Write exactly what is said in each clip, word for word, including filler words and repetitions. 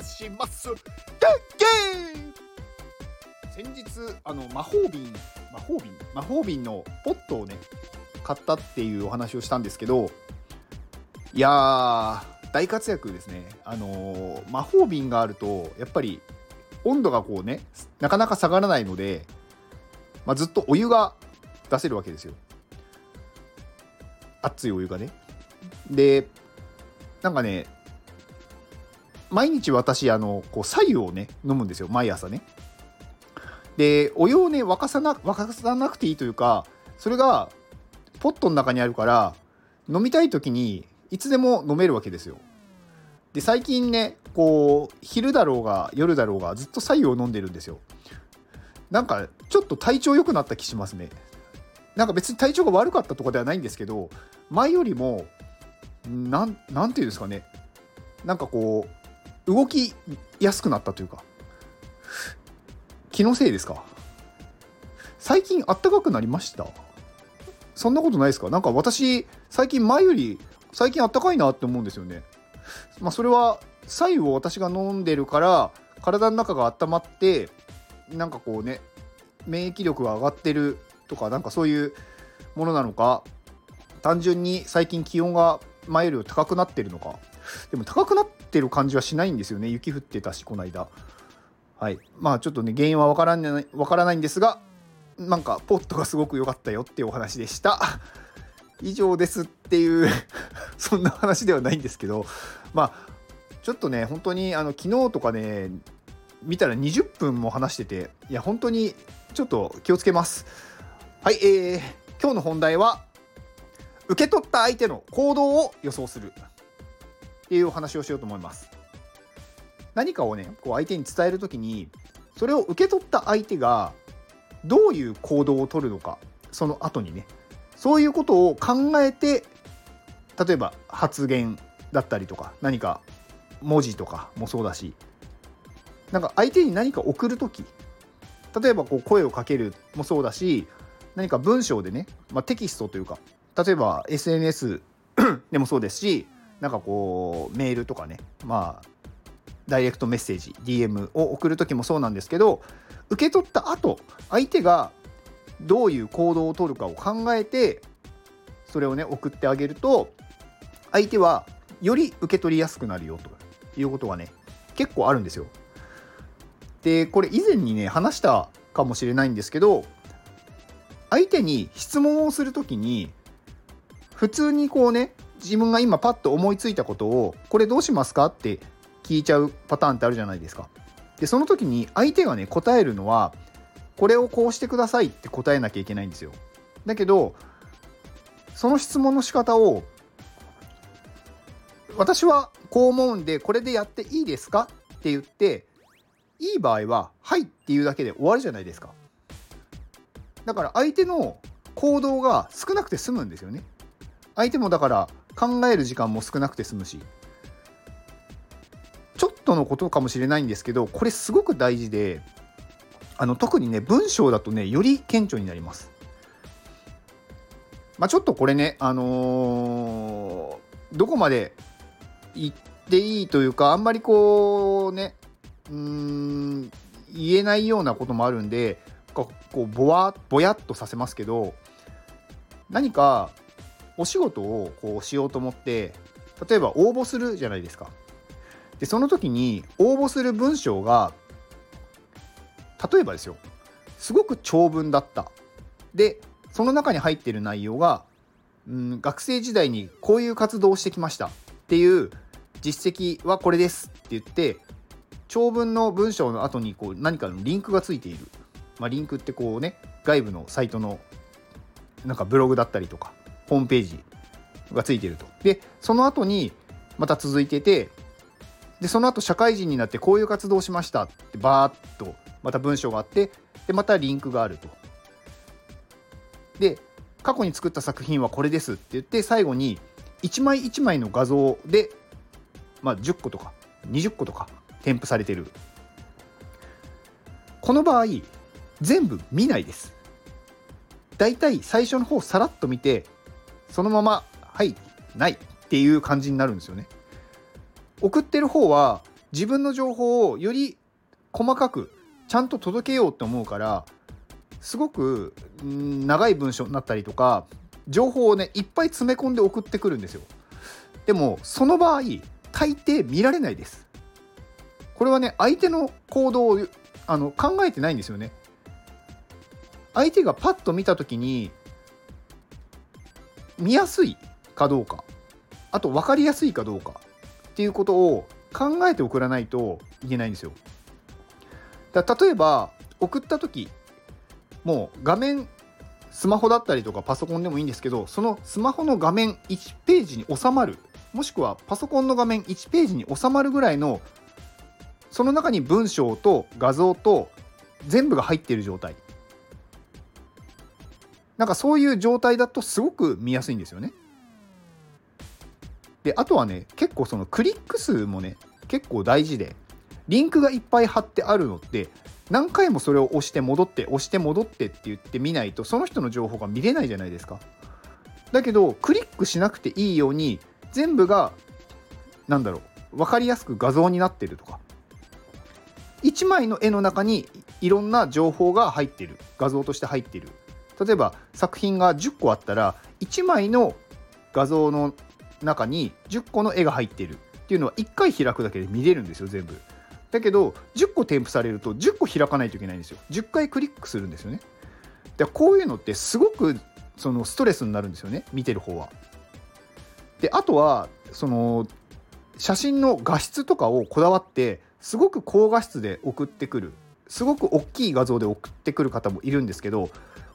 出します。ゲッゲー。先日あの魔法瓶魔法瓶魔法瓶のポットをね買ったっていうお話をしたんですけど、いやー大活躍ですね。あのー、魔法瓶があるとやっぱり温度がこうねなかなか下がらないので、まあ、ずっとお湯が出せるわけですよ。熱いお湯がね。でなんかね毎日私あのこう白湯をね飲むんですよ、毎朝ね。でお湯をね沸かさな沸かさなくていいというか、それがポットの中にあるから飲みたい時にいつでも飲めるわけですよ。で最近ねこう昼だろうが夜だろうがずっと白湯を飲んでるんですよ。なんかちょっと体調良くなった気しますね。なんか別に体調が悪かったとかではないんですけど、前よりもなんなんていうんですかね、なんかこう動きやすくなったというか、気のせいですか。最近あったかくなりました？そんなことないですか？なんか私最近前より最近あったかいなって思うんですよね。まあそれは白湯を私が飲んでるから体の中が温まってなんかこうね免疫力が上がってるとかなんかそういうものなのか、単純に最近気温が前より高くなってるのか。でも高くなってる感じはしないんですよね、雪降ってたしこの間。はい、まあちょっとね原因はわからない、わからないんですが、なんかポットがすごく良かったよっていうお話でした。以上ですっていうそんな話ではないんですけど、まあちょっとね本当にあの昨日とかね見たらにじゅっぷんも話してて、いや本当にちょっと気をつけます。はい、えー、今日の本題は受け取った相手の行動を予想するっていうお話をしようと思います。何かをねこう相手に伝えるときにそれを受け取った相手がどういう行動を取るのか、その後にねそういうことを考えて、例えば発言だったりとか何か文字とかもそうだし、なんか相手に何か送るとき、例えばこう声をかけるもそうだし、何か文章でね、まあ、テキストというか例えば エスエヌエス でもそうですし、なんかこうメールとかね、まあダイレクトメッセージ ディーエム を送るときもそうなんですけど、受け取った後相手がどういう行動を取るかを考えてそれをね送ってあげると、相手はより受け取りやすくなるよということがね結構あるんですよ。でこれ以前にね話したかもしれないんですけど、相手に質問をするときに普通にこうね自分が今パッと思いついたことをこれどうしますかって聞いちゃうパターンってあるじゃないですか。でその時に相手がね答えるのはこれをこうしてくださいって答えなきゃいけないんですよ。だけどその質問の仕方を私はこう思うんでこれでやっていいですかって言って、いい場合ははいっていうだけで終わるじゃないですか。だから相手の行動が少なくて済むんですよね。相手もだから考える時間も少なくて済むし、ちょっとのことかもしれないんですけどこれすごく大事で、あの特にね文章だとねより顕著になります。まあ、ちょっとこれねあのー、どこまで言っていいというかあんまりこうねうーん言えないようなこともあるんでこうぼわぼやっとさせますけど、何かお仕事をこうしようと思って例えば応募するじゃないですか。でその時に応募する文章が例えばですよすごく長文だった、でその中に入っている内容が、うん、学生時代にこういう活動をしてきましたっていう実績はこれですって言って長文の文章の後にこう何かのリンクがついている、まあ、リンクってこうね外部のサイトのなんかブログだったりとかホームページがついていると。でその後にまた続いてて、でその後社会人になってこういう活動をしましたってバーッとまた文章があって、でまたリンクがあると。で過去に作った作品はこれですって言って最後にいちまいいちまいの画像で、まあ、じゅっこととかにじゅっこととか添付されてる。この場合全部見ないです。だいたい最初の方さらっと見てそのままはいないっていう感じになるんですよね。送ってる方は自分の情報をより細かくちゃんと届けようと思うから、すごく長い文章になったりとか、情報をねいっぱい詰め込んで送ってくるんですよ。でもその場合大抵見られないです。これはね相手の行動をあの考えてないんですよね。相手がパッと見た時に見やすいかどうか、あと分かりやすいかどうかっていうことを考えて送らないといけないんですよ。だ例えば送った時もう画面スマホだったりとかパソコンでもいいんですけど、そのスマホの画面いちページに収まる、もしくはパソコンの画面いちページに収まるぐらいの、その中に文章と画像と全部が入っている状態、なんかそういう状態だとすごく見やすいんですよね。であとはね、結構そのクリック数もね結構大事で、リンクがいっぱい貼ってあるのって何回もそれを押して戻って押して戻ってって言って見ないと、その人の情報が見れないじゃないですか。だけどクリックしなくていいように全部がなんだろう分かりやすく画像になってるとか、いちまいの絵の中にいろんな情報が入ってる、画像として入ってる。例えば作品がじゅっこあったらいちまいの画像の中にじゅっこの絵が入ってるっていうのはいっかい開くだけで見れるんですよ全部。だけどじゅっこ添付されるとじゅっこ開かないといけないんですよ。じゅっかいクリックするんですよね。でこういうのってすごくそのストレスになるんですよね、見てる方は。であとはその写真の画質とかをこだわってすごく高画質で送ってくる、すごく大きい画像で送ってくる方もいるんですけど、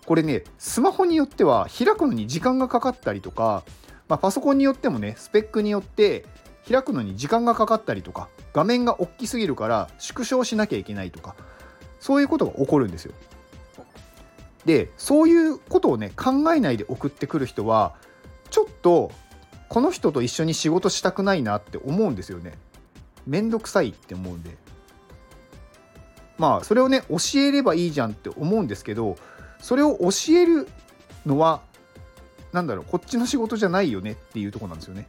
これねスマホによっては開くのに時間がかかったりとか、まあ、パソコンによってもねスペックによって開くのに時間がかかったりとか、画面が大きすぎるから縮小しなきゃいけないとか、そういうことが起こるんですよ。でそういうことをね考えないで送ってくる人はちょっとこの人と一緒に仕事したくないなって思うんですよね。めんどくさいって思うんで、まあそれをね教えればいいじゃんって思うんですけど、それを教えるのはなんだろうこっちの仕事じゃないよねっていうところなんですよね。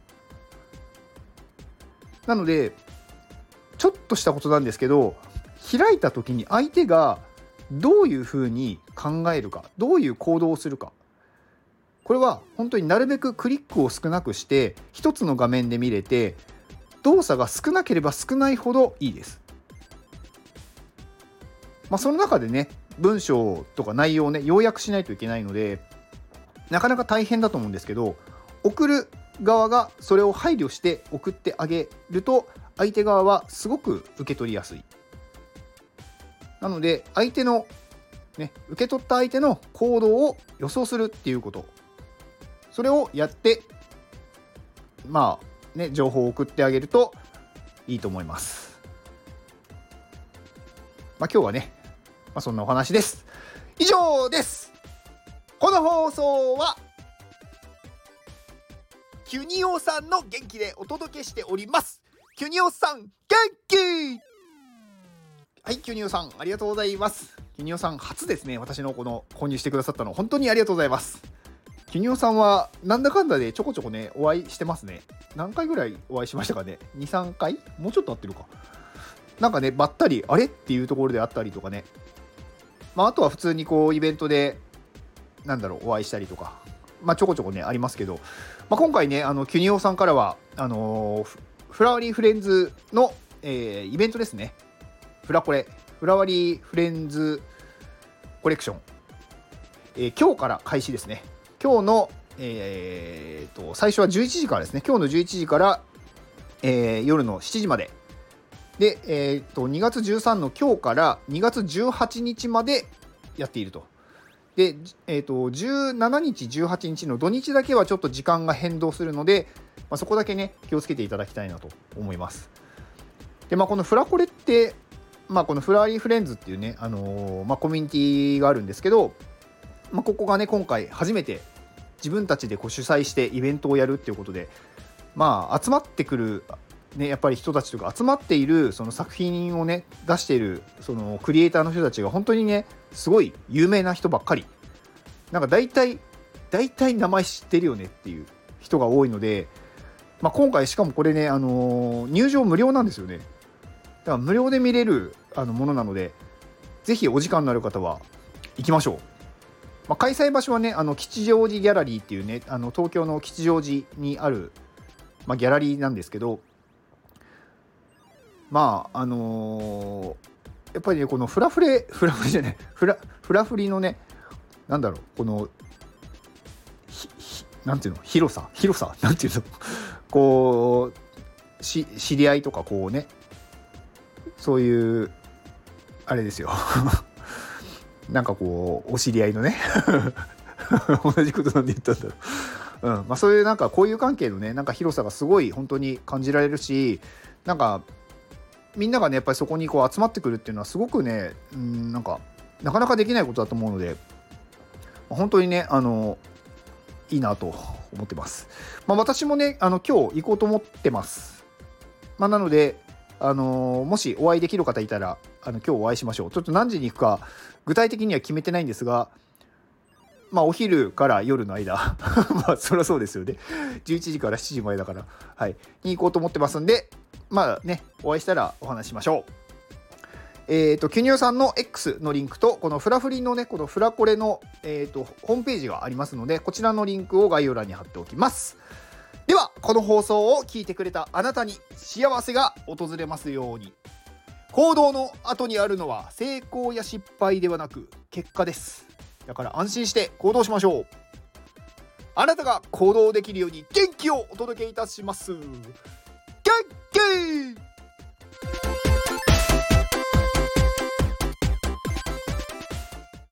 なのでちょっとしたことなんですけど、開いた時に相手がどういうふうに考えるか、どういう行動をするか、これは本当になるべくクリックを少なくして一つの画面で見れて、動作が少なければ少ないほどいいです。まあ、その中でね文章とか内容をね要約しないといけないので、なかなか大変だと思うんですけど、送る側がそれを配慮して送ってあげると相手側はすごく受け取りやすい。なので相手のね受け取った相手の行動を予想するっていうこと、それをやってまあね情報を送ってあげるといいと思います。まあ今日はね、まあ、そんなお話です。以上です。この放送はキュニオさんの元気でお届けしております。キュニオさん元気。はい、キュニオさんありがとうございます。キュニオさん初ですね、私のこの購入してくださったの本当にありがとうございます。キュニオさんはなんだかんだでちょこちょこねお会いしてますね。何回ぐらいお会いしましたかね。 に,さん 回もうちょっと会ってるかなんかね、ばったりあれっていうところであったりとかね、まああとは普通にこうイベントでなんだろうお会いしたりとか、まあ、ちょこちょこねありますけど、まあ、今回ねあのキュニオさんからはあのー、フラワリーフレンズの、えー、イベントですね、フラコレフラワリーフレンズコレクション、えー、今日から開始ですね。今日の、えー、と最初はじゅういちじからですね、今日のじゅういちじから、えー、夜のしちじまでで、えー、とにがつじゅうさんの今日からにがつじゅうはちにちまでやっていると。でえー、とじゅうしちにちじゅうはちにちの土日だけはちょっと時間が変動するので、まあ、そこだけね気をつけていただきたいなと思います。で、まあ、このフラコレって、まあ、このフラワリーフレンズっていうね、あのーまあ、コミュニティがあるんですけど、まあ、ここがね今回初めて自分たちでこう主催してイベントをやるっていうことで、まあ、集まってくる、ね、やっぱり人たちとか集まっているその作品をね出しているそのクリエイターの人たちが本当にねすごい有名な人ばっかり、なんか大体大体名前知ってるよねっていう人が多いので、まあ、今回しかもこれね、あのー、入場無料なんですよね。から無料で見れるあのものなので、ぜひお時間のある方は行きましょう。まあ、開催場所はね、あの吉祥寺ギャラリーっていうね、あの東京の吉祥寺にある、まあ、ギャラリーなんですけど、まああのー、やっぱりねこのフラフレフラフレじゃないフラフラフリのね、なんだろう、このひひなんていうの広さ広さなんていうのこうし知り合いとかこうね、そういうあれですよなんかこうお知り合いのね同じことなんで言ったんだろう、うんまあ、そういうなんか交友関係のねなんか広さがすごい本当に感じられるし、なんかみんながねやっぱりそこにこう集まってくるっていうのはすごくね、うん、なんかなかなかできないことだと思うので、本当にねあのいいなと思ってます。まあ、私もねあの今日行こうと思ってます。まあ、なのであのもしお会いできる方いたらあの今日お会いしましょう。ちょっと何時に行くか具体的には決めてないんですが、まあお昼から夜の間まあそりゃそうですよね。じゅういちじからしちじまえだから、はい、に行こうと思ってますんで、まあねお会いしたらお話しましょう。えーとキュニオさんの X のリンクとこのフラフリのねこのフラコレの、えーとホームページがありますので、こちらのリンクを概要欄に貼っておきます。ではこの放送を聞いてくれたあなたに幸せが訪れますように。行動の後にあるのは成功や失敗ではなく結果です。だから安心して行動しましょう。あなたが行動できるように元気をお届けいたします。元気！